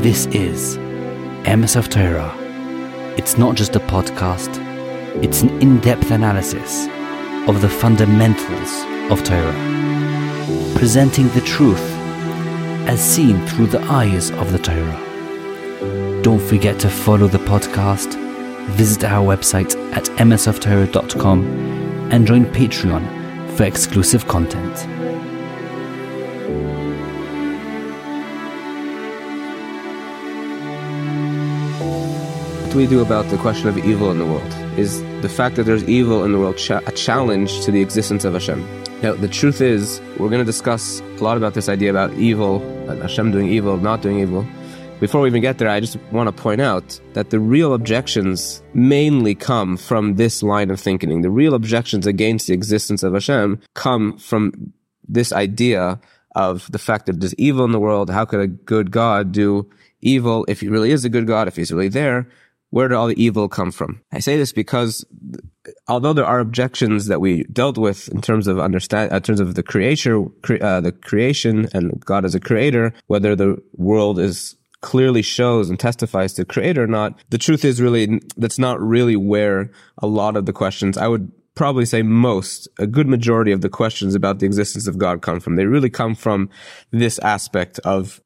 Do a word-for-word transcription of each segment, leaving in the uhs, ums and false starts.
This is Emes of Torah. It's not just a podcast, it's an in-depth analysis of the fundamentals of Torah, presenting the truth as seen through the eyes of the Torah. Don't forget to follow the podcast, visit our website at emes of torah dot com and join Patreon for exclusive content. What do we do about the question of evil in the world? Is the fact that there's evil in the world cha- a challenge to the existence of Hashem? Now, the truth is, we're going to discuss a lot about this idea about evil, about Hashem doing evil, not doing evil. Before we even get there, I just want to point out that the real objections mainly come from this line of thinking. The real objections against the existence of Hashem come from this idea of the fact that there's evil in the world. How could a good God do evil if he really is a good God, if he's really there? Where did all the evil come from? I say this because although there are objections that we dealt with in terms of understand, in terms of the creature, cre- uh, the creation and God as a creator, whether the world is clearly shows and testifies to creator or not, the truth is really that's not really where a lot of the questions, I would probably say most, a good majority of the questions about the existence of God come from. They really come from this aspect of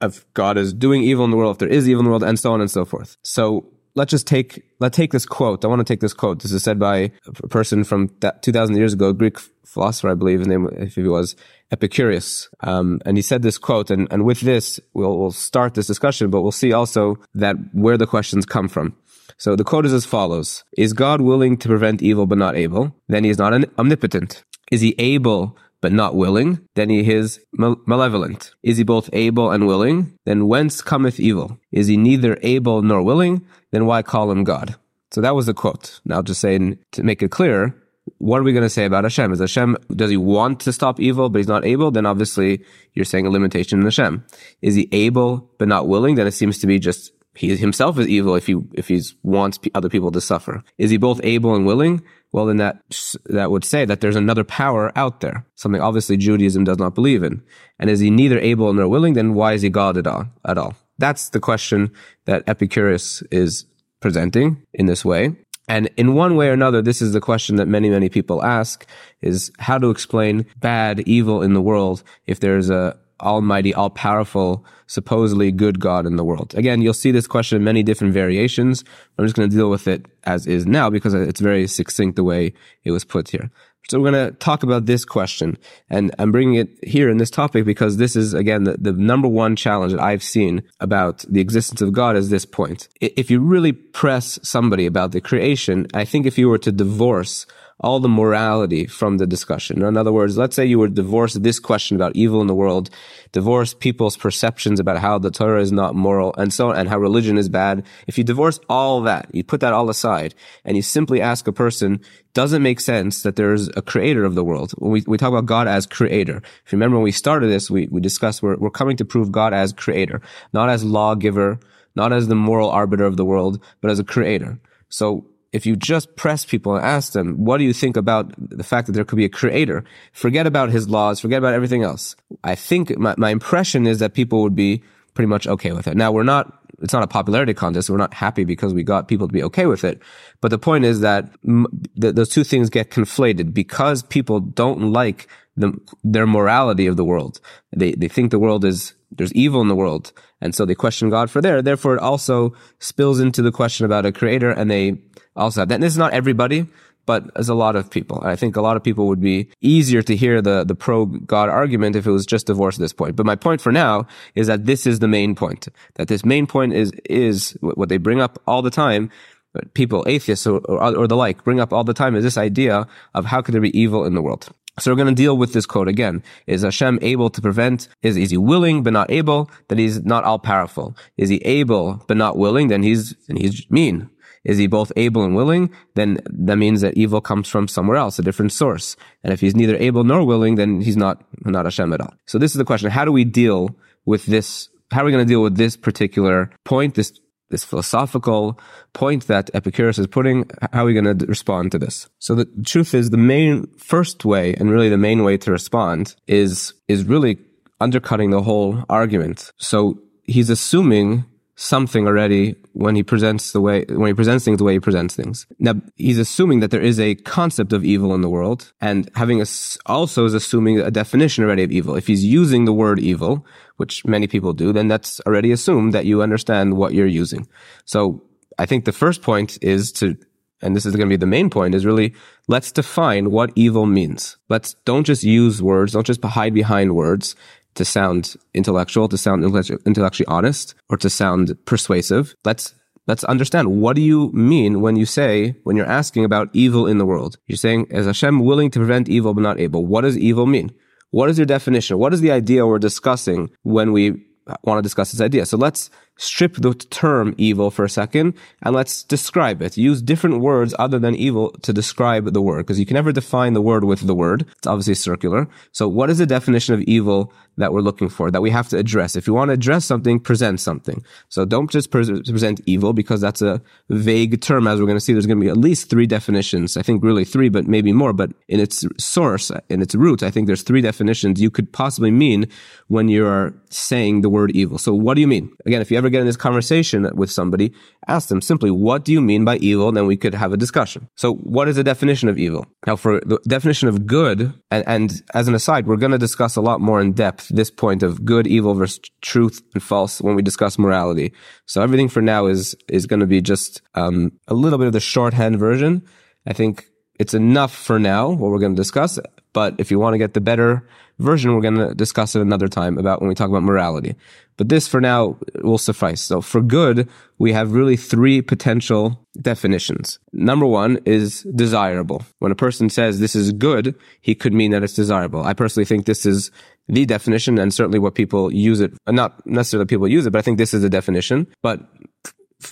of God is doing evil in the world, if there is evil in the world, and so on and so forth. So Let's just take, let's take this quote. I want to take this quote. This is said by a person from two thousand years ago, a Greek philosopher, I believe his name, if he was, Epicurus. Um, and he said this quote, and, and with this, we'll, we'll start this discussion, but we'll see also that where the questions come from. So the quote is as follows. Is God willing to prevent evil but not able? Then he is not omnipotent. Is he able but not willing? Then he is mal- malevolent. Is he both able and willing? Then whence cometh evil? Is he neither able nor willing? Then why call him God? So that was the quote. Now just saying, to make it clear, what are we going to say about Hashem? Is Hashem, does he want to stop evil, but he's not able? Then obviously you're saying a limitation in Hashem. Is he able but not willing? Then it seems to be just he himself is evil if he if he wants other people to suffer. Is he both able and willing? Well, then that that would say that there's another power out there, something obviously Judaism does not believe in. And is he neither able nor willing? Then why is he God at all? At all? That's the question that Epicurus is presenting in this way. And in one way or another, this is the question that many, many people ask, is how to explain bad, evil in the world if there's a almighty, all-powerful, supposedly good God in the world. Again, you'll see this question in many different variations. I'm just going to deal with it as is now because it's very succinct the way it was put here. So we're going to talk about this question, and I'm bringing it here in this topic because this is, again, the, the number one challenge that I've seen about the existence of God is this point. If you really press somebody about the creation, I think if you were to divorce all the morality from the discussion. In other words, let's say you were divorced this question about evil in the world, divorce people's perceptions about how the Torah is not moral and so on, and how religion is bad. If you divorce all that, you put that all aside, and you simply ask a person, does it make sense that there's a creator of the world? When we, we talk about God as creator. If you remember when we started this, we, we discussed we're, we're coming to prove God as creator, not as lawgiver, not as the moral arbiter of the world, but as a creator. So, if you just press people and ask them, what do you think about the fact that there could be a creator? Forget about his laws, forget about everything else. I think my, my impression is that people would be pretty much okay with it. Now, we're not, it's not a popularity contest. We're not happy because we got people to be okay with it. But the point is that m- th- those two things get conflated because people don't like the, their morality of the world. They, they think the world is, there's evil in the world. And so they question God for there. Therefore, it also spills into the question about a creator, and they also have that. And this is not everybody, but as a lot of people. And I think a lot of people would be easier to hear the, the pro-God argument if it was just divorce at this point. But my point for now is that this is the main point. That this main point is, is what they bring up all the time. But people, atheists or, or, or the like, bring up all the time is this idea of how could there be evil in the world? So we're going to deal with this quote again. Is Hashem able to prevent? Is, is he willing but not able? Then he's not all-powerful. Is he able but not willing? Then he's, then he's mean. Is he both able and willing? Then that means that evil comes from somewhere else, a different source. And if he's neither able nor willing, then he's not, not Hashem at all. So this is the question. How do we deal with this? How are we going to deal with this particular point, this this philosophical point that Epicurus is putting, how are we going to respond to this? So the truth is, the main first way, and really the main way to respond, is is really undercutting the whole argument. So he's assuming something already when he presents the way when he presents things the way he presents things. Now, he's assuming that there is a concept of evil in the world, and having a, also is assuming a definition already of evil. If he's using the word evil, which many people do, then that's already assumed that you understand what you're using. So I think the first point is to, and this is going to be the main point, is really, let's define what evil means. Let's don't just use words, don't just hide behind words to sound intellectual, to sound intellectually honest, or to sound persuasive. Let's let's understand, what do you mean when you say, when you're asking about evil in the world? You're saying, is Hashem willing to prevent evil but not able? What does evil mean? What is your definition? What is the idea we're discussing when we want to discuss this idea? So let's strip the term evil for a second, and let's describe it. Use different words other than evil to describe the word, because you can never define the word with the word. It's obviously circular. So what is the definition of evil that we're looking for, that we have to address? If you want to address something, present something. So don't just pre- present evil, because that's a vague term. As we're going to see, there's going to be at least three definitions. I think really three, but maybe more. But in its source, in its root, I think there's three definitions you could possibly mean when you're saying the word evil. So what do you mean? Again, if you ever get in this conversation with somebody, ask them simply, what do you mean by evil? And then we could have a discussion. So what is the definition of evil? Now, for the definition of good, and, and as an aside, we're going to discuss a lot more in depth this point of good, evil versus truth and false when we discuss morality. So everything for now is is going to be just um, a little bit of the shorthand version. I think it's enough for now, what we're going to discuss. But if you want to get the better version, we're going to discuss it another time about when we talk about morality. But this for now will suffice. So for good, we have really three potential definitions. Number one is desirable. When a person says this is good, he could mean that it's desirable. I personally think this is the definition, and certainly what people use it, not necessarily people use it, but I think this is the definition. But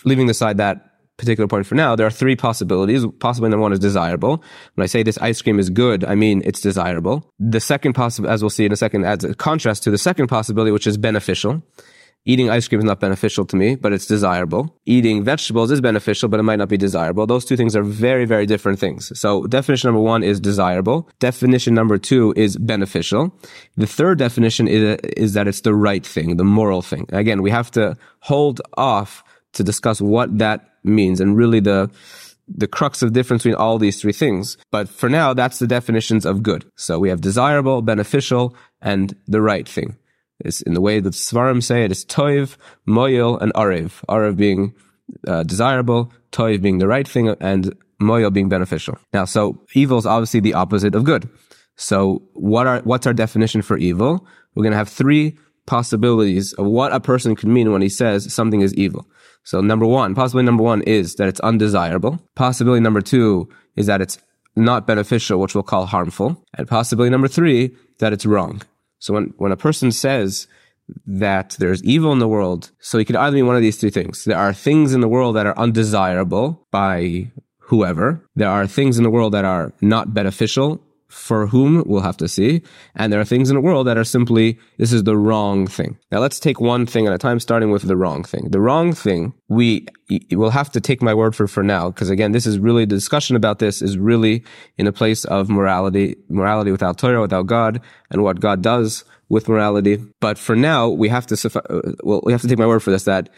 leaving aside that particular point for now, there are three possibilities. Possibly number one is desirable. When I say this ice cream is good, I mean it's desirable. The second possible, as we'll see in a second, adds a contrast to the second possibility, which is beneficial. Eating ice cream is not beneficial to me, but it's desirable. Eating vegetables is beneficial, but it might not be desirable. Those two things are very, very different things. So definition number one is desirable. Definition number two is beneficial. The third definition is, is that it's the right thing, the moral thing. Again, we have to hold off to discuss what that means, and really the the crux of the difference between all these three things. But for now, that's the definitions of good. So we have desirable, beneficial, and the right thing. It's in the way that Svarim say it, it's toiv, moyil, and arev. Arev being uh, desirable, toiv being the right thing, and moyil being beneficial. Now, so evil is obviously the opposite of good. So what are what's our definition for evil? We're going to have three possibilities of what a person could mean when he says something is evil. So number one, possibility number one is that it's undesirable. Possibility number two is that it's not beneficial, which we'll call harmful. And possibility number three, that it's wrong. So when, when a person says that there's evil in the world, so he could either be one of these three things. There are things in the world that are undesirable by whoever. There are things in the world that are not beneficial, for whom we'll have to see. And there are things in the world that are simply, this is the wrong thing. Now let's take one thing at a time, starting with the wrong thing. The wrong thing, we will have to take my word for for now, because again, this is really, the discussion about this is really in a place of morality, morality without Torah, without God, and what God does with morality. But for now, we have to, well, we have to take my word for this, that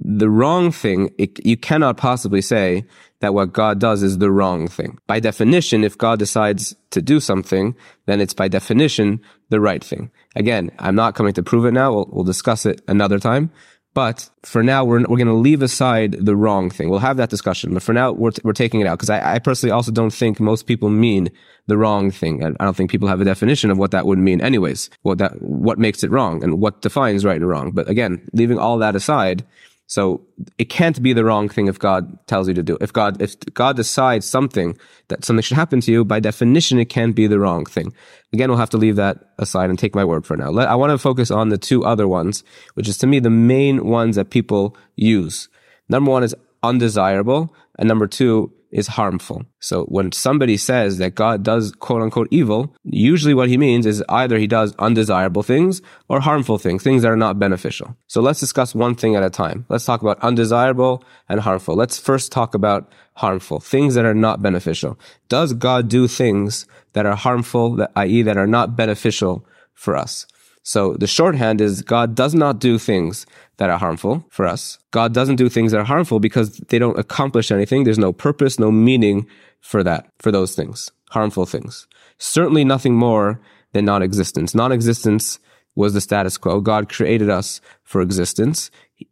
the wrong thing, it, you cannot possibly say that what God does is the wrong thing. By definition, if God decides to do something, then it's by definition the right thing. Again, I'm not coming to prove it now. We'll, we'll discuss it another time. But for now, we're, we're going to leave aside the wrong thing. We'll have that discussion. But for now, we're, t- we're taking it out, because I, I personally also don't think most people mean the wrong thing. I, I don't think people have a definition of what that would mean anyways, what that, what makes it wrong and what defines right and wrong. But again, leaving all that aside, so it can't be the wrong thing if God tells you to do. If God, if God decides something, that something should happen to you, by definition, it can't be the wrong thing. Again, we'll have to leave that aside and take my word for now. Let, I want to focus on the two other ones, which is to me the main ones that people use. Number one is undesirable, and number two is harmful. So when somebody says that God does quote-unquote evil, usually what he means is either he does undesirable things or harmful things, things that are not beneficial. So let's discuss one thing at a time. Let's talk about undesirable and harmful. Let's first talk about harmful, things that are not beneficial. Does God do things that are harmful, that, that is that are not beneficial for us? So the shorthand is God does not do things that are harmful for us. God doesn't do things that are harmful because they don't accomplish anything. There's no purpose, no meaning for that, for those things, harmful things. Certainly nothing more than non-existence. Non-existence was the status quo. God created us for existence.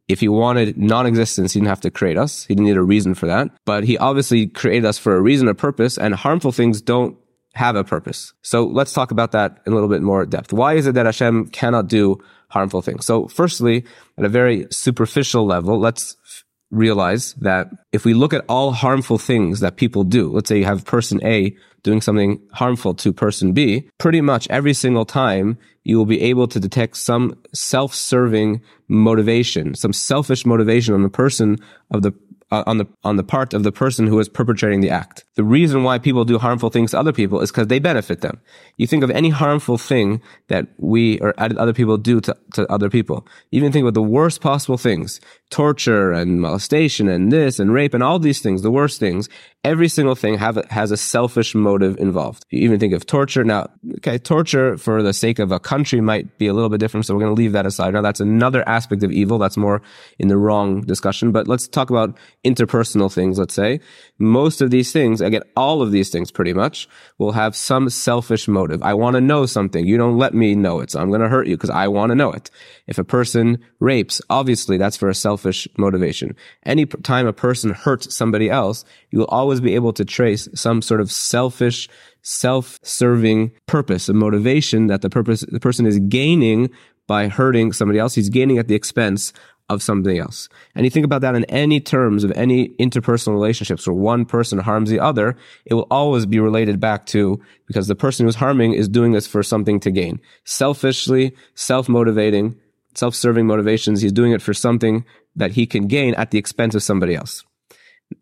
If he wanted non-existence, he didn't have to create us. He didn't need a reason for that. But he obviously created us for a reason, a purpose, and harmful things don't have a purpose. So let's talk about that in a little bit more depth. Why is it that Hashem cannot do harmful things? So firstly, at a very superficial level, let's f- realize that if we look at all harmful things that people do, let's say you have person A doing something harmful to person B, pretty much every single time you will be able to detect some self-serving motivation, some selfish motivation on the person of the Uh, on the on the part of the person who is perpetrating the act. The reason why people do harmful things to other people is because they benefit them. You think of any harmful thing that we or other people do to, to other people. Even think about the worst possible things, torture and molestation and this and rape and all these things, the worst things. Every single thing have has a selfish motive involved. You even think of torture. Now, okay, torture for the sake of a country might be a little bit different, so we're going to leave that aside. Now, that's another aspect of evil. That's more in the wrong discussion, but let's talk about interpersonal things, let's say. Most of these things, again, all of these things pretty much, will have some selfish motive. I want to know something. You don't let me know it, so I'm going to hurt you because I want to know it. If a person rapes, obviously that's for a selfish motivation. Any time a person hurts somebody else, you will always be able to trace some sort of selfish, self-serving purpose, a motivation that the purpose the person is gaining by hurting somebody else. He's gaining at the expense of something else. And you think about that in any terms of any interpersonal relationships where one person harms the other, it will always be related back to, because the person who's harming is doing this for something to gain. Selfishly, self-motivating, self-serving motivations, he's doing it for something that he can gain at the expense of somebody else.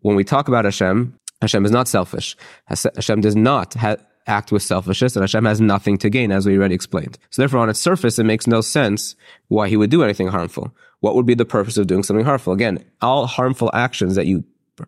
When we talk about Hashem, Hashem is not selfish. Hashem does not ha- act with selfishness, and Hashem has nothing to gain, as we already explained. So therefore, on its surface, it makes no sense why he would do anything harmful. What would be the purpose of doing something harmful? Again, all harmful actions that you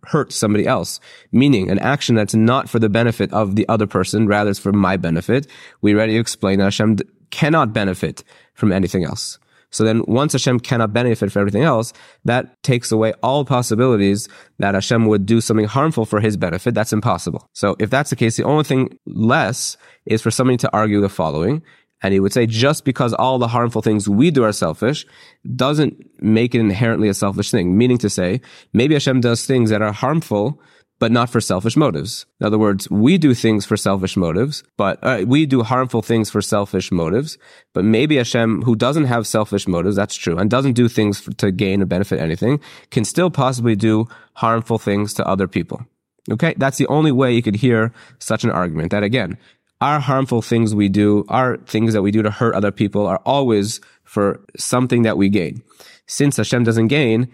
hurt somebody else, meaning an action that's not for the benefit of the other person, rather it's for my benefit. We already explained that Hashem cannot benefit from anything else. So then once Hashem cannot benefit from everything else, that takes away all possibilities that Hashem would do something harmful for his benefit. That's impossible. So if that's the case, the only thing less is for somebody to argue the following. And he would say, just because all the harmful things we do are selfish doesn't make it inherently a selfish thing. Meaning to say, maybe Hashem does things that are harmful, but not for selfish motives. In other words, we do things for selfish motives, but uh, we do harmful things for selfish motives, but maybe Hashem, who doesn't have selfish motives, that's true, and doesn't do things for, to gain or benefit anything, can still possibly do harmful things to other people. Okay? That's the only way you could hear such an argument. That again, our harmful things we do, our things that we do to hurt other people are always for something that we gain. Since Hashem doesn't gain,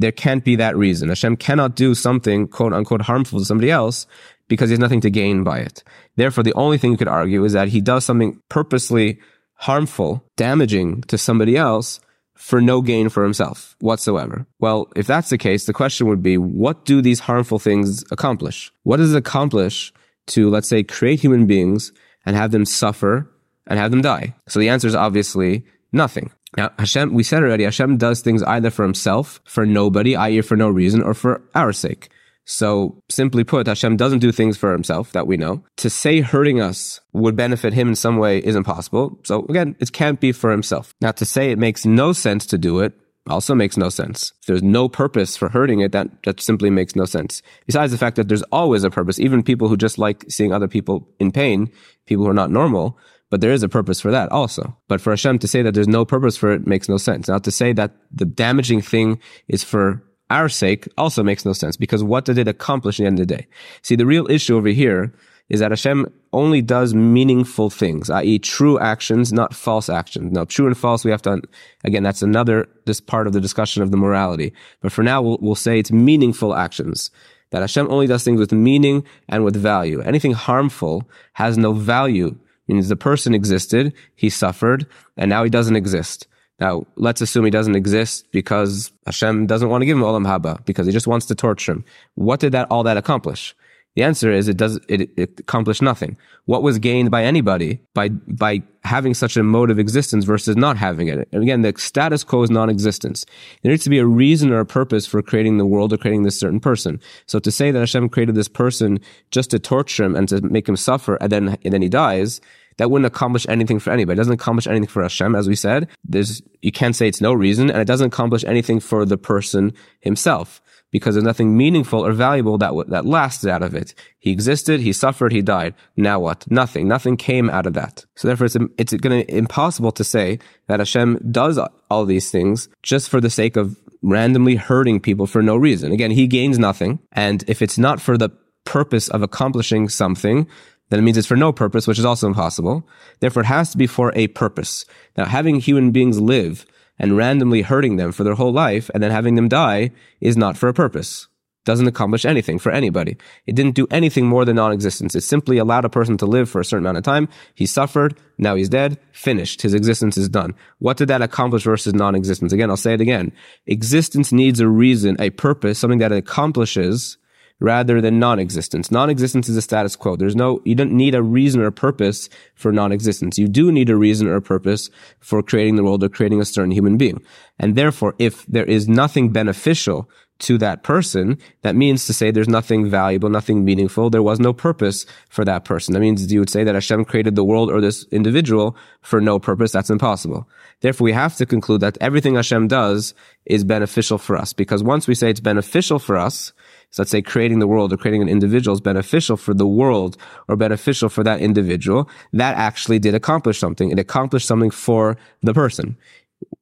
there can't be that reason. Hashem cannot do something, quote unquote, harmful to somebody else because he has nothing to gain by it. Therefore, the only thing you could argue is that he does something purposely harmful, damaging to somebody else for no gain for himself whatsoever. Well, if that's the case, the question would be, what do these harmful things accomplish? What does it accomplish to, let's say, create human beings and have them suffer and have them die? So the answer is obviously nothing. Now, Hashem, we said already, Hashem does things either for himself, for nobody, that is for no reason, or for our sake. So, simply put, Hashem doesn't do things for himself that we know. To say hurting us would benefit him in some way is impossible. So, again, it can't be for himself. Now, to say it makes no sense to do it also makes no sense. If there's no purpose for hurting it, that, that simply makes no sense. Besides the fact that there's always a purpose, even people who just like seeing other people in pain, people who are not normal, but there is a purpose for that also. But for Hashem to say that there's no purpose for it makes no sense. Now, to say that the damaging thing is for our sake also makes no sense, because what did it accomplish at the end of the day? See, the real issue over here is that Hashem only does meaningful things, that is true actions, not false actions. Now, true and false, we have to, again, that's another this part of the discussion of the morality. But for now, we'll, we'll say it's meaningful actions. that Hashem only does things with meaning and with value. Anything harmful has no value. It means the person existed, he suffered, and now he doesn't exist. Now, let's assume he doesn't exist because Hashem doesn't want to give him Olam Haba, because he just wants to torture him. What did that all that accomplish? The answer is it does it, it accomplished nothing. What was gained by anybody by by having such a mode of existence versus not having it? And again, the status quo is non-existence. There needs to be a reason or a purpose for creating the world or creating this certain person. So to say that Hashem created this person just to torture him and to make him suffer, and then and then he dies, that wouldn't accomplish anything for anybody. It doesn't accomplish anything for Hashem, as we said. There's you can't say it's no reason, and it doesn't accomplish anything for the person himself, because there's nothing meaningful or valuable that w- that lasted out of it. He existed, he suffered, he died. Now what? Nothing. Nothing came out of that. So therefore, it's it's going to impossible to say that Hashem does all these things just for the sake of randomly hurting people for no reason. Again, he gains nothing, and if it's not for the purpose of accomplishing something, then it means it's for no purpose, which is also impossible. Therefore, it has to be for a purpose. Now, having human beings live and randomly hurting them for their whole life and then having them die is not for a purpose. Doesn't accomplish anything for anybody. It didn't do anything more than non-existence. It simply allowed a person to live for a certain amount of time. He suffered, now he's dead, finished, his existence is done. What did that accomplish versus non-existence? Again, I'll say it again. Existence needs a reason, a purpose, something that it accomplishes, rather than non-existence. Non-existence is a status quo. There's no, you don't need a reason or a purpose for non-existence. You do need a reason or a purpose for creating the world or creating a certain human being. And therefore, if there is nothing beneficial to that person, that means to say there's nothing valuable, nothing meaningful. There was no purpose for that person. That means you would say that Hashem created the world or this individual for no purpose. That's impossible. Therefore, we have to conclude that everything Hashem does is beneficial for us, because once we say it's beneficial for us, so let's say creating the world or creating an individual is beneficial for the world or beneficial for that individual, that actually did accomplish something. It accomplished something for the person.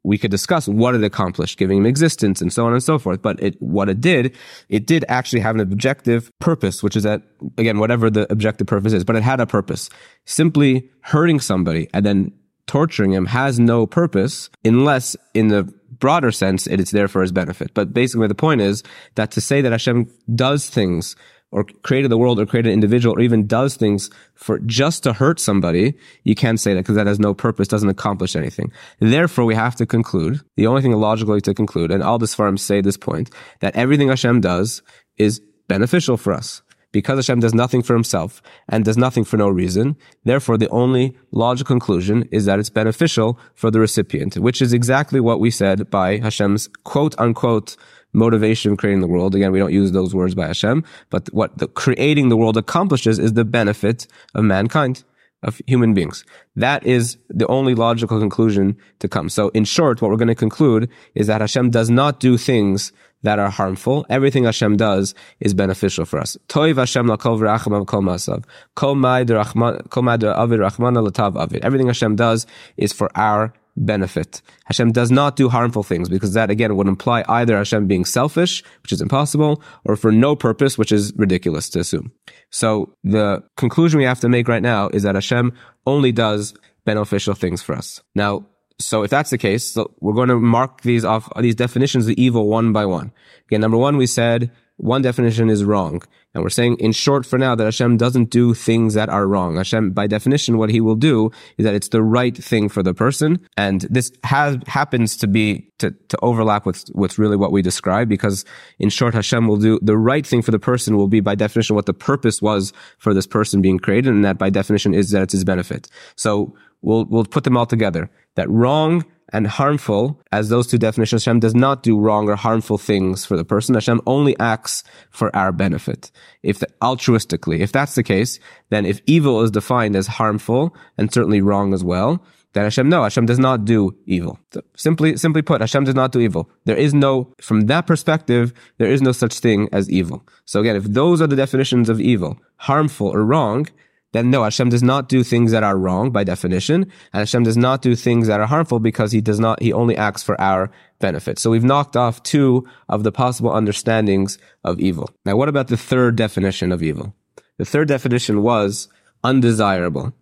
We could discuss what it accomplished, giving him existence and so on and so forth. But it, what it did, it did actually have an objective purpose, which is that, again, whatever the objective purpose is, but it had a purpose. Simply hurting somebody and then torturing him has no purpose unless in the broader sense it is there for his benefit. But basically the point is that to say that Hashem does things or created the world or created an individual or even does things for just to hurt somebody, you can't say that, because that has no purpose, doesn't accomplish anything. Therefore, we have to conclude, the only thing logically to conclude, and all the Sfarim say this point, that everything Hashem does is beneficial for us. Because Hashem does nothing for himself and does nothing for no reason, therefore the only logical conclusion is that it's beneficial for the recipient, which is exactly what we said by Hashem's quote-unquote motivation of creating the world. Again, we don't use those words by Hashem, but what the creating the world accomplishes is the benefit of mankind, of human beings. That is the only logical conclusion to come. So in short, what we're going to conclude is that Hashem does not do things that are harmful. Everything Hashem does is beneficial for us. Toiv Hashem lakol v'rachamav kol masav. Kol ma'adir avid rachmana latav avid. Everything Hashem does is for our benefit. Hashem does not do harmful things, because that again would imply either Hashem being selfish, which is impossible, or for no purpose, which is ridiculous to assume. So the conclusion we have to make right now is that Hashem only does beneficial things for us. Now, so if that's the case, so we're going to mark these off, these definitions of evil one by one. Again, number one, we said one definition is wrong. And we're saying, in short for now, that Hashem doesn't do things that are wrong. Hashem, by definition, what he will do is that it's the right thing for the person. And this has, happens to be, to, to overlap with what's really what we describe, because in short, Hashem will do, the right thing for the person will be, by definition, what the purpose was for this person being created, and that by definition is that it's his benefit. So we'll, we'll put them all together. That wrong and harmful, as those two definitions, Hashem does not do wrong or harmful things for the person. Hashem only acts for our benefit, if the, altruistically. If that's the case, then if evil is defined as harmful and certainly wrong as well, then Hashem, no, Hashem does not do evil. So simply, simply put, Hashem does not do evil. There is no, from that perspective, there is no such thing as evil. So again, if those are the definitions of evil, harmful or wrong, then no, Hashem does not do things that are wrong by definition, and Hashem does not do things that are harmful, because he does not, he only acts for our benefit. So we've knocked off two of the possible understandings of evil. Now, what about the third definition of evil? The third definition was undesirable.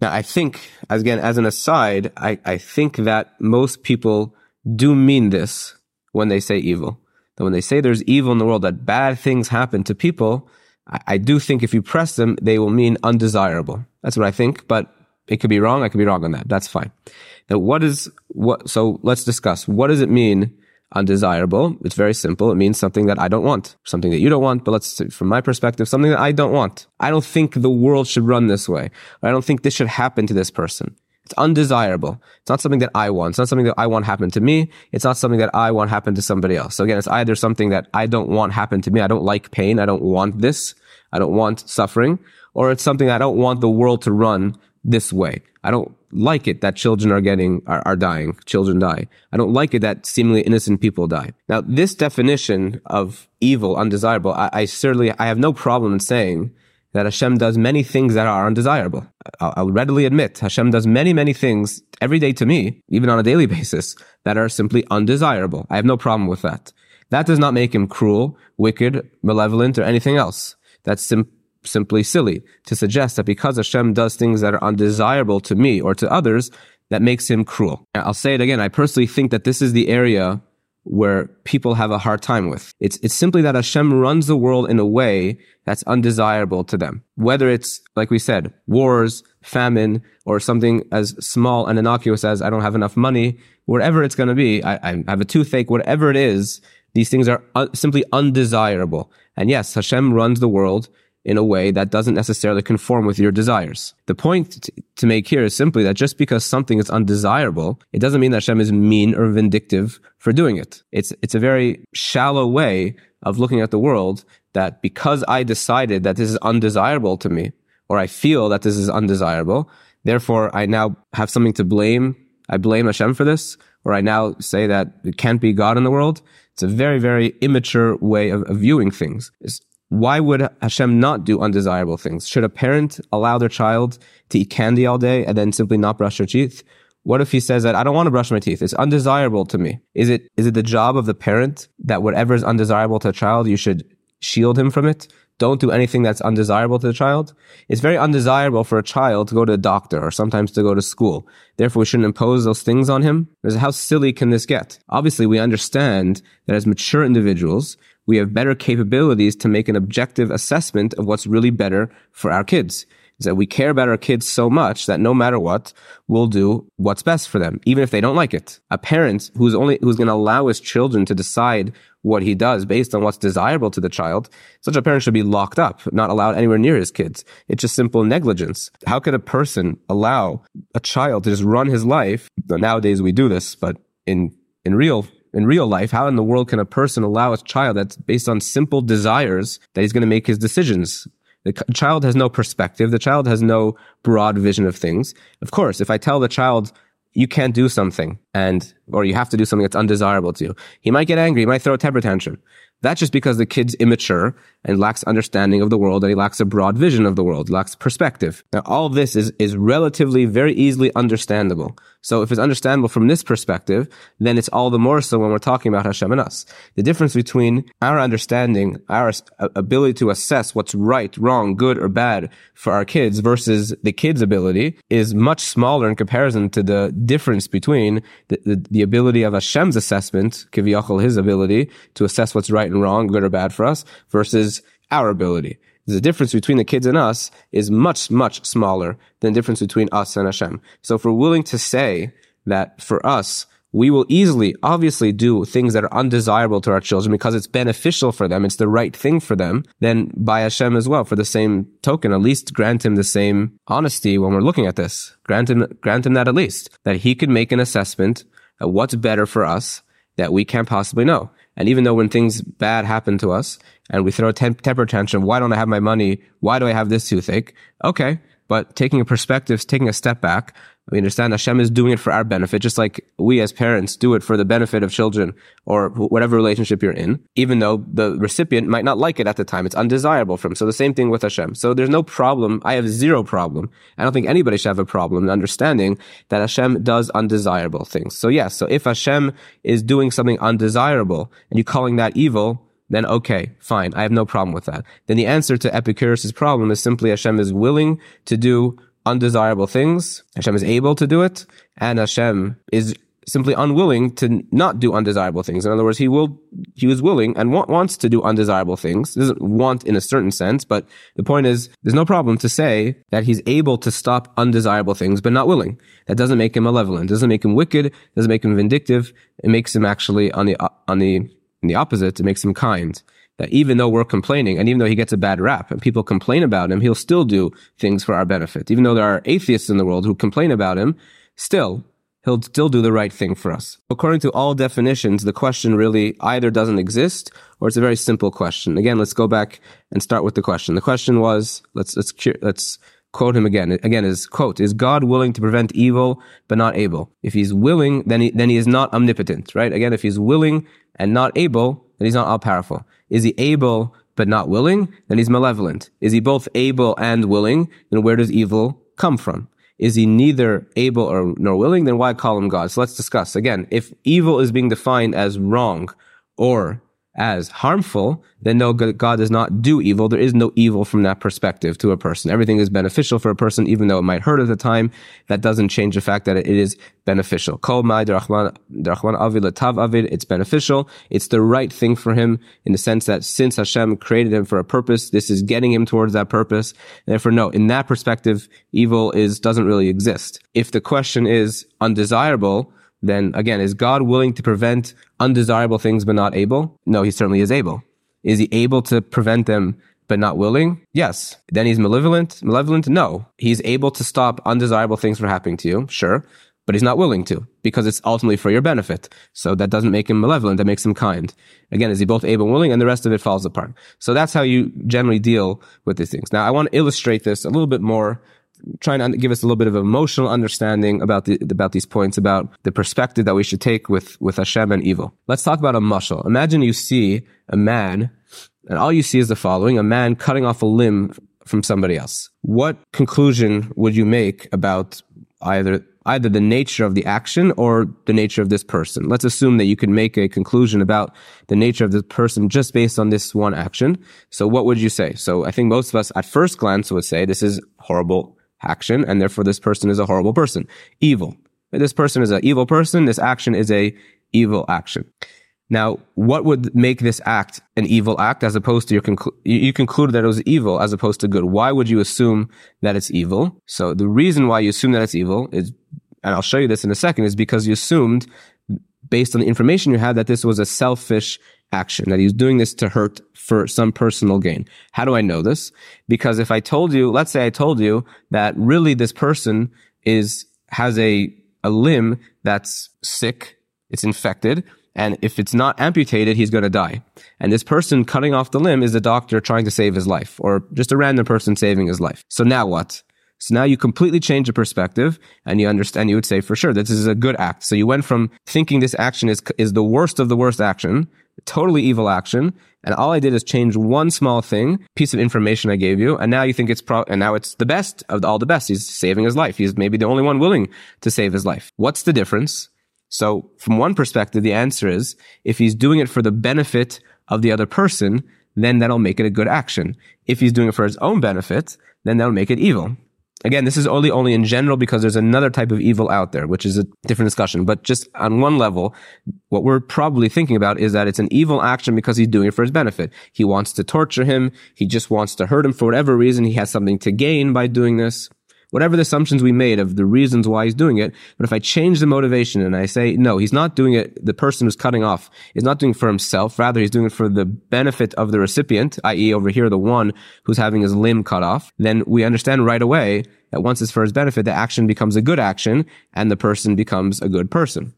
Now, I think, as again, as an aside, I, I think that most people do mean this when they say evil. that when they say there's evil in the world, that bad things happen to people, I, I do think if you press them, they will mean undesirable. That's what I think, but it could be wrong. I could be wrong on that. That's fine. Now, what is what? So let's discuss. What does it mean undesirable? It's very simple. It means something that I don't want, something that you don't want. But let's, from my perspective, something that I don't want. I don't think the world should run this way. I don't think this should happen to this person. It's undesirable. It's not something that I want. It's not something that I want happen to me. It's not something that I want happen to somebody else. So again, it's either something that I don't want happen to me. I don't like pain. I don't want this. I don't want suffering. Or it's something I don't want the world to run this way. I don't like it that children are getting, are, are dying, children die. I don't like it that seemingly innocent people die. Now, this definition of evil, undesirable, I, I certainly, I have no problem in saying that Hashem does many things that are undesirable. I'll, I'll readily admit, Hashem does many, many things every day to me, even on a daily basis, that are simply undesirable. I have no problem with that. That does not make him cruel, wicked, malevolent, or anything else. That's simply simply silly to suggest that because Hashem does things that are undesirable to me or to others, that makes him cruel. I'll say it again. I personally think that this is the area where people have a hard time with. It's it's simply that Hashem runs the world in a way that's undesirable to them. Whether it's, like we said, wars, famine, or something as small and innocuous as I don't have enough money, wherever it's going to be, I, I have a toothache, whatever it is, these things are un- simply undesirable. And yes, Hashem runs the world in a way that doesn't necessarily conform with your desires. The point t- to make here is simply that just because something is undesirable, it doesn't mean that Hashem is mean or vindictive for doing it. It's it's a very shallow way of looking at the world, that because I decided that this is undesirable to me, or I feel that this is undesirable, therefore I now have something to blame. I blame Hashem for this, or I now say that it can't be God in the world. It's a very, very immature way of, of viewing things. It's, Why would Hashem not do undesirable things? Should a parent allow their child to eat candy all day and then simply not brush their teeth? What if he says that I don't want to brush my teeth? It's undesirable to me. Is it is it the job of the parent that whatever is undesirable to a child, you should shield him from it? Don't do anything that's undesirable to the child. It's very undesirable for a child to go to a doctor or sometimes to go to school. Therefore, we shouldn't impose those things on him. Because how silly can this get? Obviously, we understand that as mature individuals, we have better capabilities to make an objective assessment of what's really better for our kids. It's that we care about our kids so much that no matter what, we'll do what's best for them, even if they don't like it. A parent who's only who's going to allow his children to decide what he does based on what's desirable to the child, such a parent should be locked up, not allowed anywhere near his kids. It's just simple negligence. How could a person allow a child to just run his life? Nowadays we do this, but in in real In real life, how in the world can a person allow a child that's based on simple desires that he's going to make his decisions? The child has no perspective. The child has no broad vision of things. Of course, if I tell the child, you can't do something, and or you have to do something that's undesirable to you, he might get angry. He might throw a temper tantrum. That's just because the kid's immature and lacks understanding of the world, and he lacks a broad vision of the world, lacks perspective. Now, all of this is, is relatively very easily understandable. So if it's understandable from this perspective, then it's all the more so when we're talking about Hashem and us. The difference between our understanding, our ability to assess what's right, wrong, good, or bad for our kids versus the kid's ability is much smaller in comparison to the difference between the, the, the ability of Hashem's assessment, Kiviyachol, his ability to assess what's right and wrong, good or bad for us, versus our ability. The difference between the kids and us is much, much smaller than the difference between us and Hashem. So if we're willing to say that for us, we will easily, obviously do things that are undesirable to our children because it's beneficial for them, it's the right thing for them, then by Hashem as well, for the same token, at least grant him the same honesty when we're looking at this. Grant him, grant him that at least, that he could make an assessment of what's better for us that we can't possibly know. And even though when things bad happen to us and we throw a temp- temper tantrum, why don't I have my money? Why do I have this toothache? Okay, but taking a perspective, taking a step back, we understand Hashem is doing it for our benefit, just like we as parents do it for the benefit of children or whatever relationship you're in, even though the recipient might not like it at the time. It's undesirable for him. So the same thing with Hashem. So there's no problem. I have zero problem. I don't think anybody should have a problem in understanding that Hashem does undesirable things. So yes, so if Hashem is doing something undesirable and you're calling that evil, then okay, fine. I have no problem with that. Then the answer to Epicurus' problem is simply Hashem is willing to do undesirable things. Hashem is able to do it, and Hashem is simply unwilling to not do undesirable things. In other words, he will, he was willing and want, wants to do undesirable things. He doesn't want in a certain sense, but the point is, there's no problem to say that he's able to stop undesirable things, but not willing. That doesn't make him malevolent, doesn't make him wicked, doesn't make him vindictive. It makes him actually on the on the on the opposite. It makes him kind. That even though we're complaining, and even though he gets a bad rap, and people complain about him, he'll still do things for our benefit. Even though there are atheists in the world who complain about him, still. He'll still do the right thing for us. According to all definitions, the question really either doesn't exist or it's a very simple question. Again, let's go back and start with the question. The question was, let's let's let's quote him again. Again, is quote, is God willing to prevent evil but not able? If he's willing, then he, then he is not omnipotent, right? Again, if he's willing and not able, then he's not all-powerful. Is he able but not willing? Then he's malevolent. Is he both able and willing? Then where does evil come from? Is he neither able or nor willing? Then why call him God? So let's discuss. Again, if evil is being defined as wrong or as harmful, then no, God does not do evil. There is no evil from that perspective to a person. Everything is beneficial for a person, even though it might hurt at the time. That doesn't change the fact that it is beneficial. It's beneficial. It's the right thing for him in the sense that since Hashem created him for a purpose, this is getting him towards that purpose. Therefore, no, in that perspective, evil is doesn't really exist. If the question is undesirable, then again, is God willing to prevent undesirable things but not able? No, he certainly is able. Is he able to prevent them but not willing? Yes. Then he's malevolent? Malevolent? No. He's able to stop undesirable things from happening to you, sure, but he's not willing to because it's ultimately for your benefit. So that doesn't make him malevolent, that makes him kind. Again, is he both able and willing? And the rest of it falls apart. So that's how you generally deal with these things. Now, I want to illustrate this a little bit more, trying to give us a little bit of emotional understanding about the, about these points, about the perspective that we should take with, with Hashem and evil. Let's talk about a mashal. Imagine you see a man, and all you see is the following, a man cutting off a limb from somebody else. What conclusion would you make about either either the nature of the action or the nature of this person? Let's assume that you can make a conclusion about the nature of the person just based on this one action. So what would you say? So I think most of us at first glance would say this is horrible action, and therefore this person is a horrible person. Evil. This person is an evil person. This action is a evil action. Now, what would make this act an evil act as opposed to your conclu- you concluded that it was evil as opposed to good? Why would you assume that it's evil? So the reason why you assume that it's evil is, and I'll show you this in a second, is because you assumed, based on the information you had, that this was a selfish action, that he was doing this to hurt for some personal gain. How do I know this? Because if I told you, let's say I told you that really this person is, has a, a limb that's sick, it's infected, and if it's not amputated, he's going to die. And this person cutting off the limb is the doctor trying to save his life, or just a random person saving his life. So now what? So now you completely change the perspective and you understand, you would say for sure that this is a good act. So you went from thinking this action is is the worst of the worst action, totally evil action, and all I did is change one small thing, piece of information I gave you, and now you think it's pro- and now it's the best of all the best. He's saving his life. He's maybe the only one willing to save his life. What's the difference? So from one perspective, the answer is if he's doing it for the benefit of the other person, then that'll make it a good action. If he's doing it for his own benefit, then that'll make it evil. Again, this is only only in general because there's another type of evil out there, which is a different discussion. But just on one level, what we're probably thinking about is that it's an evil action because he's doing it for his benefit. He wants to torture him. He just wants to hurt him for whatever reason. He has something to gain by doing this. Whatever the assumptions we made of the reasons why he's doing it, but if I change the motivation and I say, no, he's not doing it, the person who's cutting off is not doing it for himself. Rather, he's doing it for the benefit of the recipient, that is over here, the one who's having his limb cut off. Then we understand right away that once it's for his benefit, the action becomes a good action and the person becomes a good person.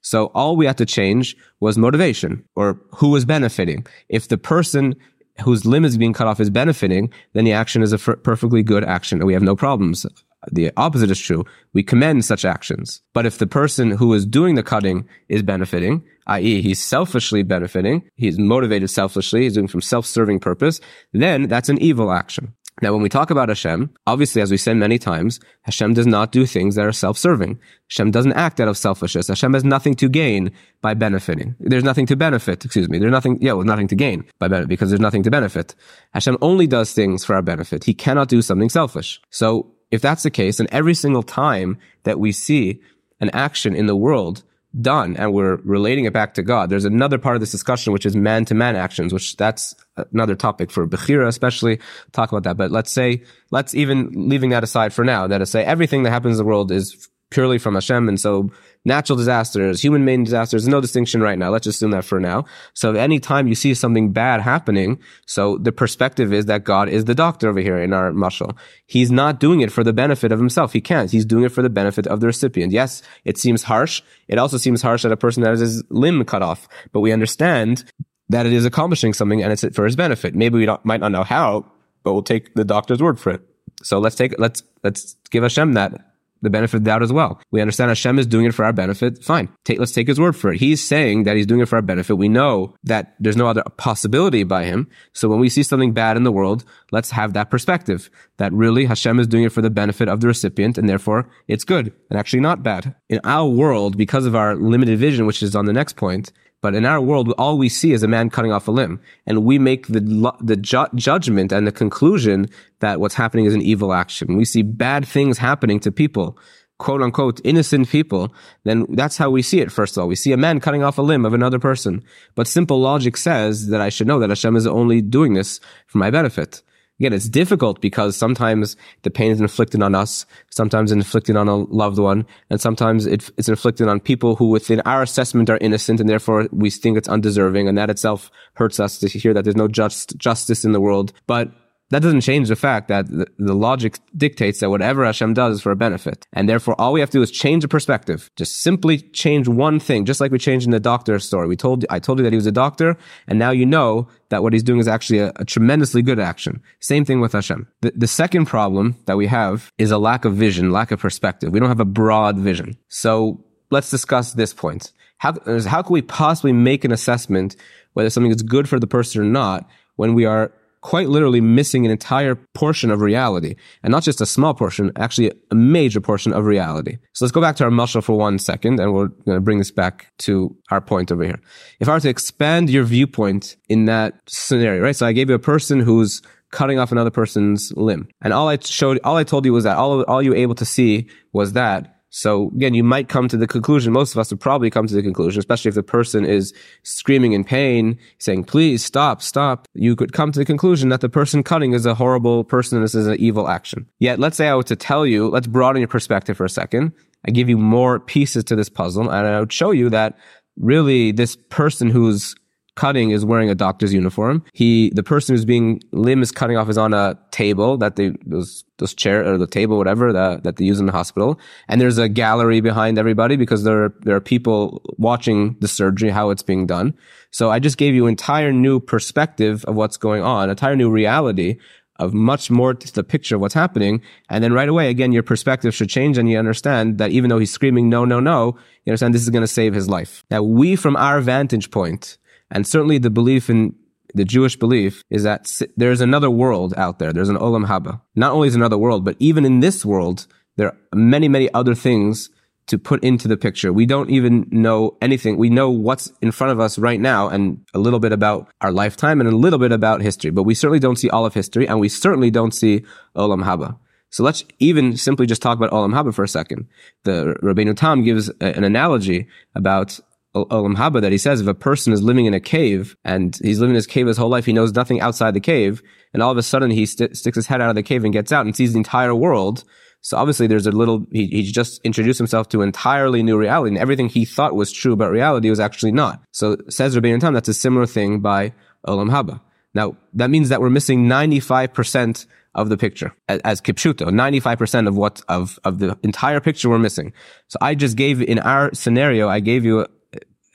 So all we had to change was motivation or who was benefiting. If the person whose limb is being cut off is benefiting, then the action is a f- perfectly good action and we have no problems. The opposite is true. We commend such actions. But if the person who is doing the cutting is benefiting, that is he's selfishly benefiting, he's motivated selfishly, he's doing it from self-serving purpose, then that's an evil action. Now, when we talk about Hashem, obviously, as we said many times, Hashem does not do things that are self-serving. Hashem doesn't act out of selfishness. Hashem has nothing to gain by benefiting. There's nothing to benefit, excuse me. There's nothing, yeah, well, nothing to gain by benefit because there's nothing to benefit. Hashem only does things for our benefit. He cannot do something selfish. So if that's the case, then every single time that we see an action in the world done and we're relating it back to God. There's another part of this discussion, which is man-to-man actions, which that's another topic for Bechira especially. Talk about that. But let's say, let's even, leaving that aside for now, that is say everything that happens in the world is purely from Hashem, and so natural disasters, human-made disasters, no distinction right now. Let's just assume that for now. So any time you see something bad happening, so the perspective is that God is the doctor over here in our mashal. He's not doing it for the benefit of himself. He can't. He's doing it for the benefit of the recipient. Yes, it seems harsh. It also seems harsh that a person has his limb cut off, but we understand that it is accomplishing something and it's for his benefit. Maybe we don't, might not know how, but we'll take the doctor's word for it. So let's take, let's, let's give Hashem that, the benefit of the doubt as well. We understand Hashem is doing it for our benefit. Fine. Take, let's take his word for it. He's saying that he's doing it for our benefit. We know that there's no other possibility by him. So when we see something bad in the world, let's have that perspective that really Hashem is doing it for the benefit of the recipient, and therefore it's good and actually not bad. In our world, because of our limited vision, which is on the next point, but in our world, all we see is a man cutting off a limb, and we make the the ju- judgment and the conclusion that what's happening is an evil action. We see bad things happening to people, quote unquote, innocent people. Then that's how we see it. First of all, we see a man cutting off a limb of another person. But simple logic says that I should know that Hashem is only doing this for my benefit. Again, it's difficult because sometimes the pain is inflicted on us, sometimes inflicted on a loved one, and sometimes it, it's inflicted on people who within our assessment are innocent, and therefore we think it's undeserving, and that itself hurts us to hear that there's no just justice in the world. But that doesn't change the fact that the, the logic dictates that whatever Hashem does is for a benefit. And therefore, all we have to do is change the perspective. Just simply change one thing, just like we changed in the doctor's story. We told, I told you that he was a doctor, and now you know that what he's doing is actually a, a tremendously good action. Same thing with Hashem. The, the second problem that we have is a lack of vision, lack of perspective. We don't have a broad vision. So let's discuss this point. How, how can we possibly make an assessment whether something is good for the person or not when we are quite literally missing an entire portion of reality, and not just a small portion, actually a major portion of reality? So let's go back to our mashal for one second, and we're going to bring this back to our point over here. If I were to expand your viewpoint in that scenario, right? So I gave you a person who's cutting off another person's limb, and all I showed, all I told you was that all all you were able to see was that. So again, you might come to the conclusion, most of us would probably come to the conclusion, especially if the person is screaming in pain, saying, please, stop, stop. You could come to the conclusion that the person cutting is a horrible person and this is an evil action. Yet, let's say I were to tell you, let's broaden your perspective for a second. I give you more pieces to this puzzle, and I would show you that really this person who's cutting is wearing a doctor's uniform. He, the person who's being limb is cutting off is on a table that they, those, those chair or the table, whatever that, that they use in the hospital. And there's a gallery behind everybody because there are, there are people watching the surgery, how it's being done. So I just gave you an entire new perspective of what's going on, an entire new reality of much more to the picture of what's happening. And then right away, again, your perspective should change, and you understand that even though he's screaming, no, no, no, you understand this is going to save his life. Now, we, from our vantage point, and certainly the belief in the Jewish belief is that there's another world out there. There's an olam haba. Not only is another world, but even in this world, there are many, many other things to put into the picture. We don't even know anything. We know what's in front of us right now, and a little bit about our lifetime and a little bit about history. But we certainly don't see all of history, and we certainly don't see olam haba. So let's even simply just talk about olam haba for a second. The Rabbeinu Tam gives an analogy about Olam Haba, that he says if a person is living in a cave, and he's living in his cave his whole life, he knows nothing outside the cave, and all of a sudden he st- sticks his head out of the cave and gets out and sees the entire world. So obviously there's a little, he, he just introduced himself to an entirely new reality, and everything he thought was true about reality was actually not. So says Rabbeinu Tam, that's a similar thing by Olam Haba. Now, that means that we're missing ninety-five percent of the picture, as, as Kipshuto, ninety-five percent of what, of, of the entire picture we're missing. So I just gave, in our scenario, I gave you a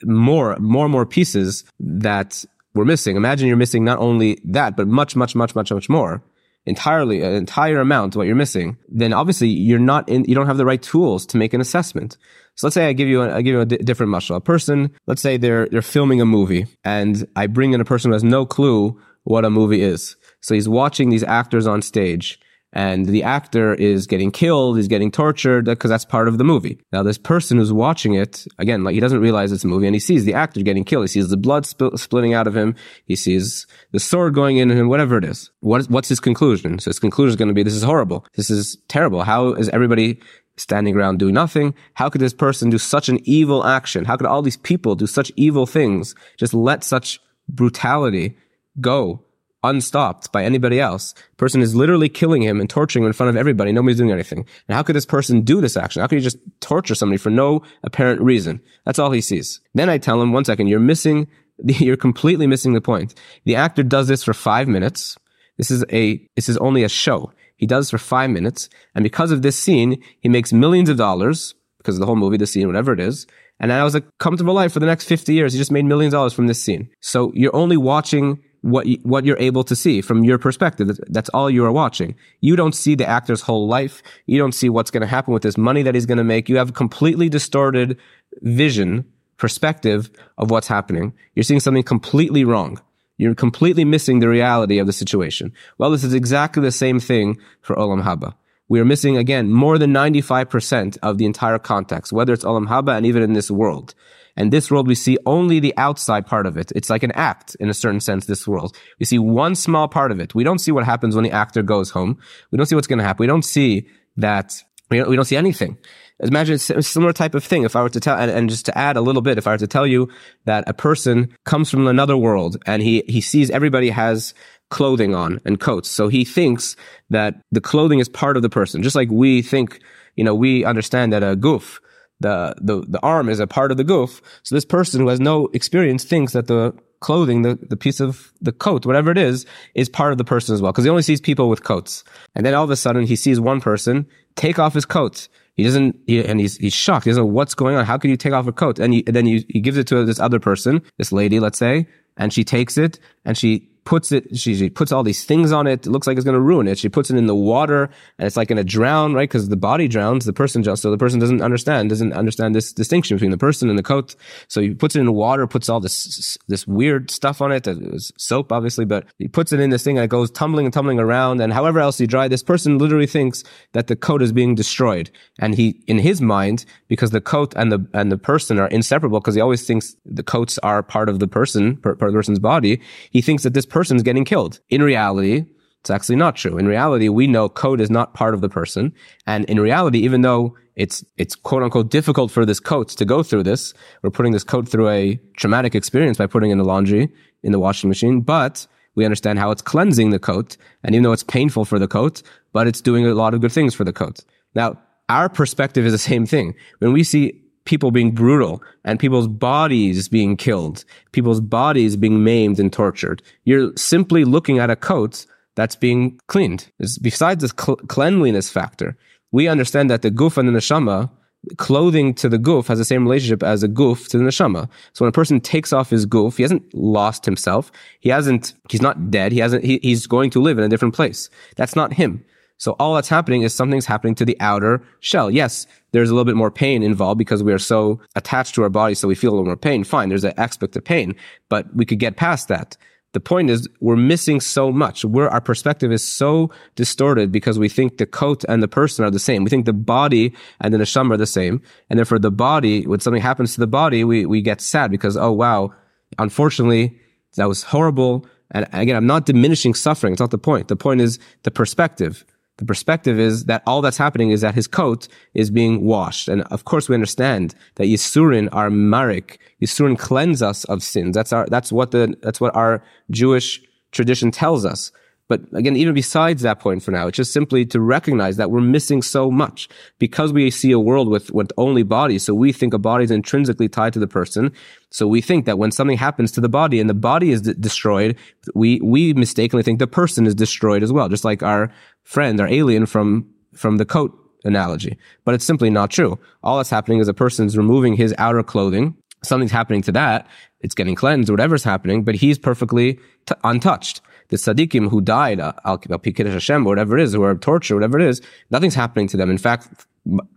more, more, more pieces that we're missing. Imagine you're missing not only that, but much, much, much, much, much more. Entirely, an entire amount of what you're missing. Then obviously you're not in, you don't have the right tools to make an assessment. So let's say I give you, a, I give you a d- different mashal. A person, let's say they're, they're filming a movie, and I bring in a person who has no clue what a movie is. So he's watching these actors on stage, and the actor is getting killed, he's getting tortured, because that's part of the movie. Now, this person who's watching it, again, like, he doesn't realize it's a movie, and he sees the actor getting killed. He sees the blood sp- splitting out of him. He sees the sword going in him, whatever it is. What is, what's his conclusion? So his conclusion is going to be, this is horrible. This is terrible. How is everybody standing around doing nothing. How could this person do such an evil action? How could all these people do such evil things? Just let such brutality go unstopped by anybody else. Person is literally killing him and torturing him in front of everybody. Nobody's doing anything. And how could this person do this action? How could he just torture somebody for no apparent reason? That's all he sees. Then I tell him, one second, you're missing, you're completely missing the point. The actor does this for five minutes. This is a, this is only a show. He does for five minutes. And because of this scene, he makes millions of dollars because of the whole movie, the scene, whatever it is. And that was a comfortable life for the next fifty years. He just made millions of dollars from this scene. So you're only watching what you, what you're able to see from your perspective. That's all you are watching. You don't see the actor's whole life. You don't see what's going to happen with this money that he's going to make. You have a completely distorted vision, perspective of what's happening. You're seeing something completely wrong. You're completely missing the reality of the situation. Well, this is exactly the same thing for Olam Haba. We are missing, again, more than ninety-five percent of the entire context, whether it's Olam Haba and even in this world. And this world, we see only the outside part of it. It's like an act, in a certain sense, this world. We see one small part of it. We don't see what happens when the actor goes home. We don't see what's going to happen. We don't see that, we don't, we don't see anything. Imagine a similar type of thing. If I were to tell, and, and just to add a little bit, if I were to tell you that a person comes from another world and he, he sees everybody has clothing on and coats. So he thinks that the clothing is part of the person. Just like we think, you know, we understand that a goof, the, the, the arm is a part of the goof. So this person who has no experience thinks that the clothing, the, the piece of the coat, whatever it is, is part of the person as well. Because he only sees people with coats. And then all of a sudden he sees one person take off his coat. He doesn't, he, and he's, he's shocked. He doesn't know what's going on. How can you take off a coat? And, he, and then you, he gives it to this other person, this lady, let's say, and she takes it and she puts it, she, she puts all these things on it. It looks like it's going to ruin it. She puts it in the water and it's like going to drown, right? Because the body drowns, the person drowns. So the person doesn't understand, doesn't understand this distinction between the person and the coat. So he puts it in the water, puts all this, this weird stuff on it. It was soap, obviously, but he puts it in this thing and it goes tumbling and tumbling around. And however else you dry, this person literally thinks that the coat is being destroyed. And he, in his mind, because the coat and the, and the person are inseparable, because he always thinks the coats are part of the person, part of the person's body, he thinks that this person's getting killed. In reality, it's actually not true. In reality, we know coat is not part of the person. And in reality, even though it's, it's quote unquote difficult for this coat to go through this, we're putting this coat through a traumatic experience by putting it in the laundry, in the washing machine, but we understand how it's cleansing the coat. And even though it's painful for the coat, but it's doing a lot of good things for the coat. Now, our perspective is the same thing. When we see people being brutal and people's bodies being killed, people's bodies being maimed and tortured, you're simply looking at a coat that's being cleaned. It's besides this cl- cleanliness factor, we understand that the goof and the neshama, clothing to the goof has the same relationship as a goof to the neshama. So when a person takes off his goof, he hasn't lost himself. He hasn't, he's not dead. He hasn't, he, he's going to live in a different place. That's not him. So all that's happening is something's happening to the outer shell. Yes, there's a little bit more pain involved because we are so attached to our body, so we feel a little more pain. Fine, there's an aspect of pain, but we could get past that. The point is we're missing so much. We're, our perspective is so distorted because we think the coat and the person are the same. We think the body and the neshama are the same. And therefore the body, when something happens to the body, we, we get sad because, oh wow, unfortunately, that was horrible. And again, I'm not diminishing suffering. It's not the point. The point is the perspective. The perspective is that all that's happening is that his coat is being washed. And of course we understand that Yisurin are marik. Yisurin cleanse us of sins. That's our, that's what the, that's what our Jewish tradition tells us. But again, even besides that point for now, it's just simply to recognize that we're missing so much because we see a world with, with only bodies. So we think a body is intrinsically tied to the person. So we think that when something happens to the body and the body is d- destroyed, we, we mistakenly think the person is destroyed as well. Just like our friend, our alien from, from the coat analogy. But it's simply not true. All that's happening is a person's removing his outer clothing. Something's happening to that. It's getting cleansed, whatever's happening, but he's perfectly t- untouched. The Sadiqim who died, Epicurus Hashem, or whatever it is, who are tortured, whatever it is, nothing's happening to them. In fact,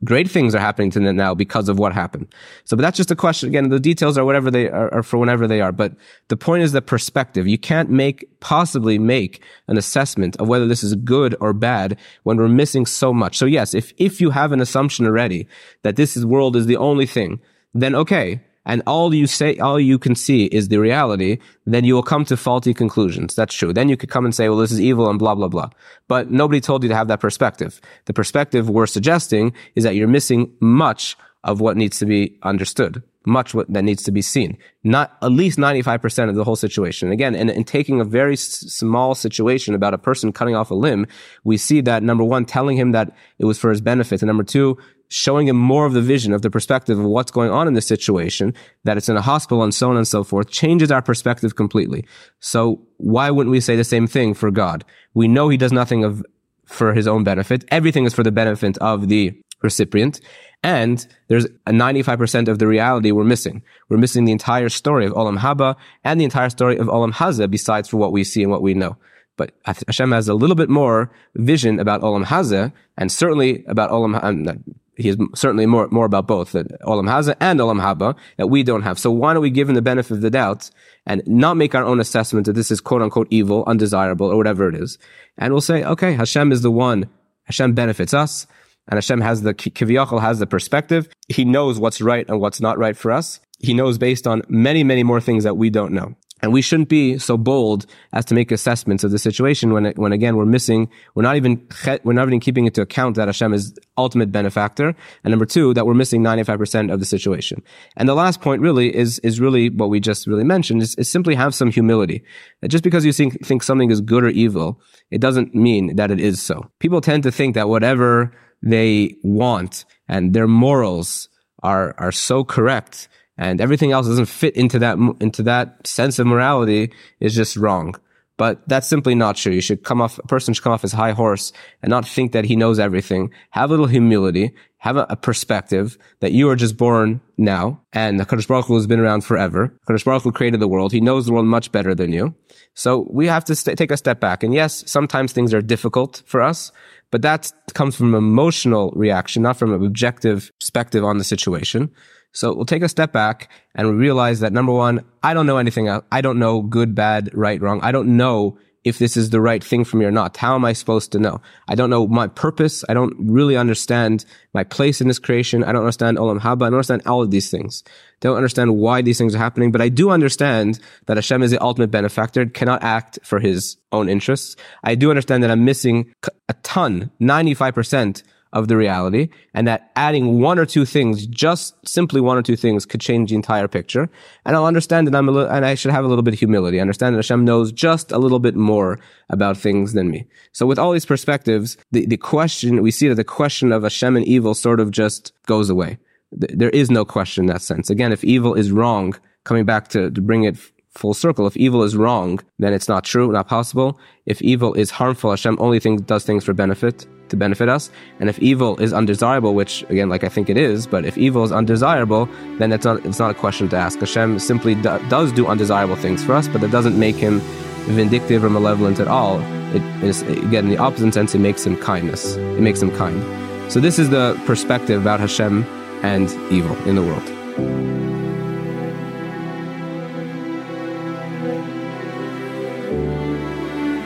great things are happening to them now because of what happened. So, but that's just a question. Again, the details are whatever they are, are for whenever they are. But the point is the perspective. You can't make, possibly make an assessment of whether this is good or bad when we're missing so much. So yes, if, if you have an assumption already that this is world is the only thing, then okay. and all you say, all you can see is the reality, then you will come to faulty conclusions. That's true. Then you could come and say, well, this is evil and blah, blah, blah. But nobody told you to have that perspective. The perspective we're suggesting is that you're missing much of what needs to be understood, much what that needs to be seen, not at least ninety-five percent of the whole situation. And again, in, in taking a very s- small situation about a person cutting off a limb, we see that, number one, telling him that it was for his benefit, and number two, showing him more of the vision, of the perspective of what's going on in this situation, that it's in a hospital and so on and so forth, changes our perspective completely. So why wouldn't we say the same thing for God? We know he does nothing of for his own benefit. Everything is for the benefit of the recipient. And there's a ninety-five percent of the reality we're missing. We're missing the entire story of Olam Haba and the entire story of Olam Hazeh, besides for what we see and what we know. But Hashem has a little bit more vision about Olam Hazeh, and certainly about Olam Haba. He is certainly more more about both, that Olam Hazeh and Olam Haba, that we don't have. So why don't we give him the benefit of the doubt and not make our own assessment that this is quote-unquote evil, undesirable, or whatever it is? And we'll say, okay, Hashem is the one. Hashem benefits us. And Hashem has the, Kiviyachal has the perspective. He knows what's right and what's not right for us. He knows based on many, many more things that we don't know. And we shouldn't be so bold as to make assessments of the situation when, it, when again, we're missing, we're not even, we're not even keeping into account that Hashem is ultimate benefactor. And number two, that we're missing ninety-five percent of the situation. And the last point really is, is really what we just really mentioned is, is simply have some humility. That just because you think, think something is good or evil, it doesn't mean that it is so. People tend to think that whatever they want and their morals are are so correct and everything else doesn't fit into that into that sense of morality is just wrong. But that's simply not true. You should come off, a person should come off his high horse and not think that he knows everything. Have a little humility. Have a, a perspective that you are just born now, and the Kadosh Baruch Hu has been around forever. Kadosh Baruch Hu created the world. He knows the world much better than you. So we have to st- take a step back. And yes, sometimes things are difficult for us, but that comes from emotional reaction, not from an objective perspective on the situation. So we'll take a step back and we realize that, number one, I don't know anything else. I don't know good, bad, right, wrong. I don't know if this is the right thing for me or not. How am I supposed to know? I don't know my purpose. I don't really understand my place in this creation. I don't understand Olam Haba. I don't understand all of these things. I don't understand why these things are happening, but I do understand that Hashem is the ultimate benefactor, cannot act for his own interests. I do understand that I'm missing a ton, ninety-five percent of the reality, and that adding one or two things, just simply one or two things, could change the entire picture. And I'll understand that I'm a little, and I should have a little bit of humility. I understand that Hashem knows just a little bit more about things than me. So with all these perspectives, the, the question, we see that the question of Hashem and evil sort of just goes away. There is no question in that sense. Again, if evil is wrong, coming back to, to bring it full circle, if evil is wrong, then it's not true, not possible. If evil is harmful, Hashem only things, does things for benefit, to benefit us. And if evil is undesirable, which again, like I think it is, but if evil is undesirable, then it's not, it's not a question to ask. Hashem simply do, does do undesirable things for us, but that doesn't make him vindictive or malevolent at all. It is, again, in the opposite sense, it makes him kindness. It makes him kind. So this is the perspective about Hashem and evil in the world.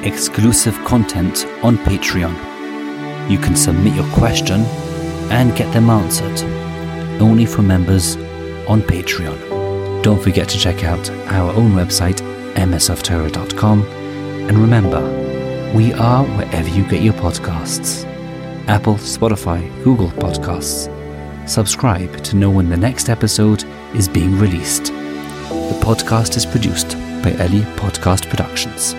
Exclusive content on Patreon. You can submit your question and get them answered, only for members on Patreon. Don't forget to check out our own website, m s f torah dot com, and remember, we are wherever you get your podcasts. Apple, Spotify, Google Podcasts. Subscribe to know when the next episode is being released. The podcast is produced by Eli Podcast Productions.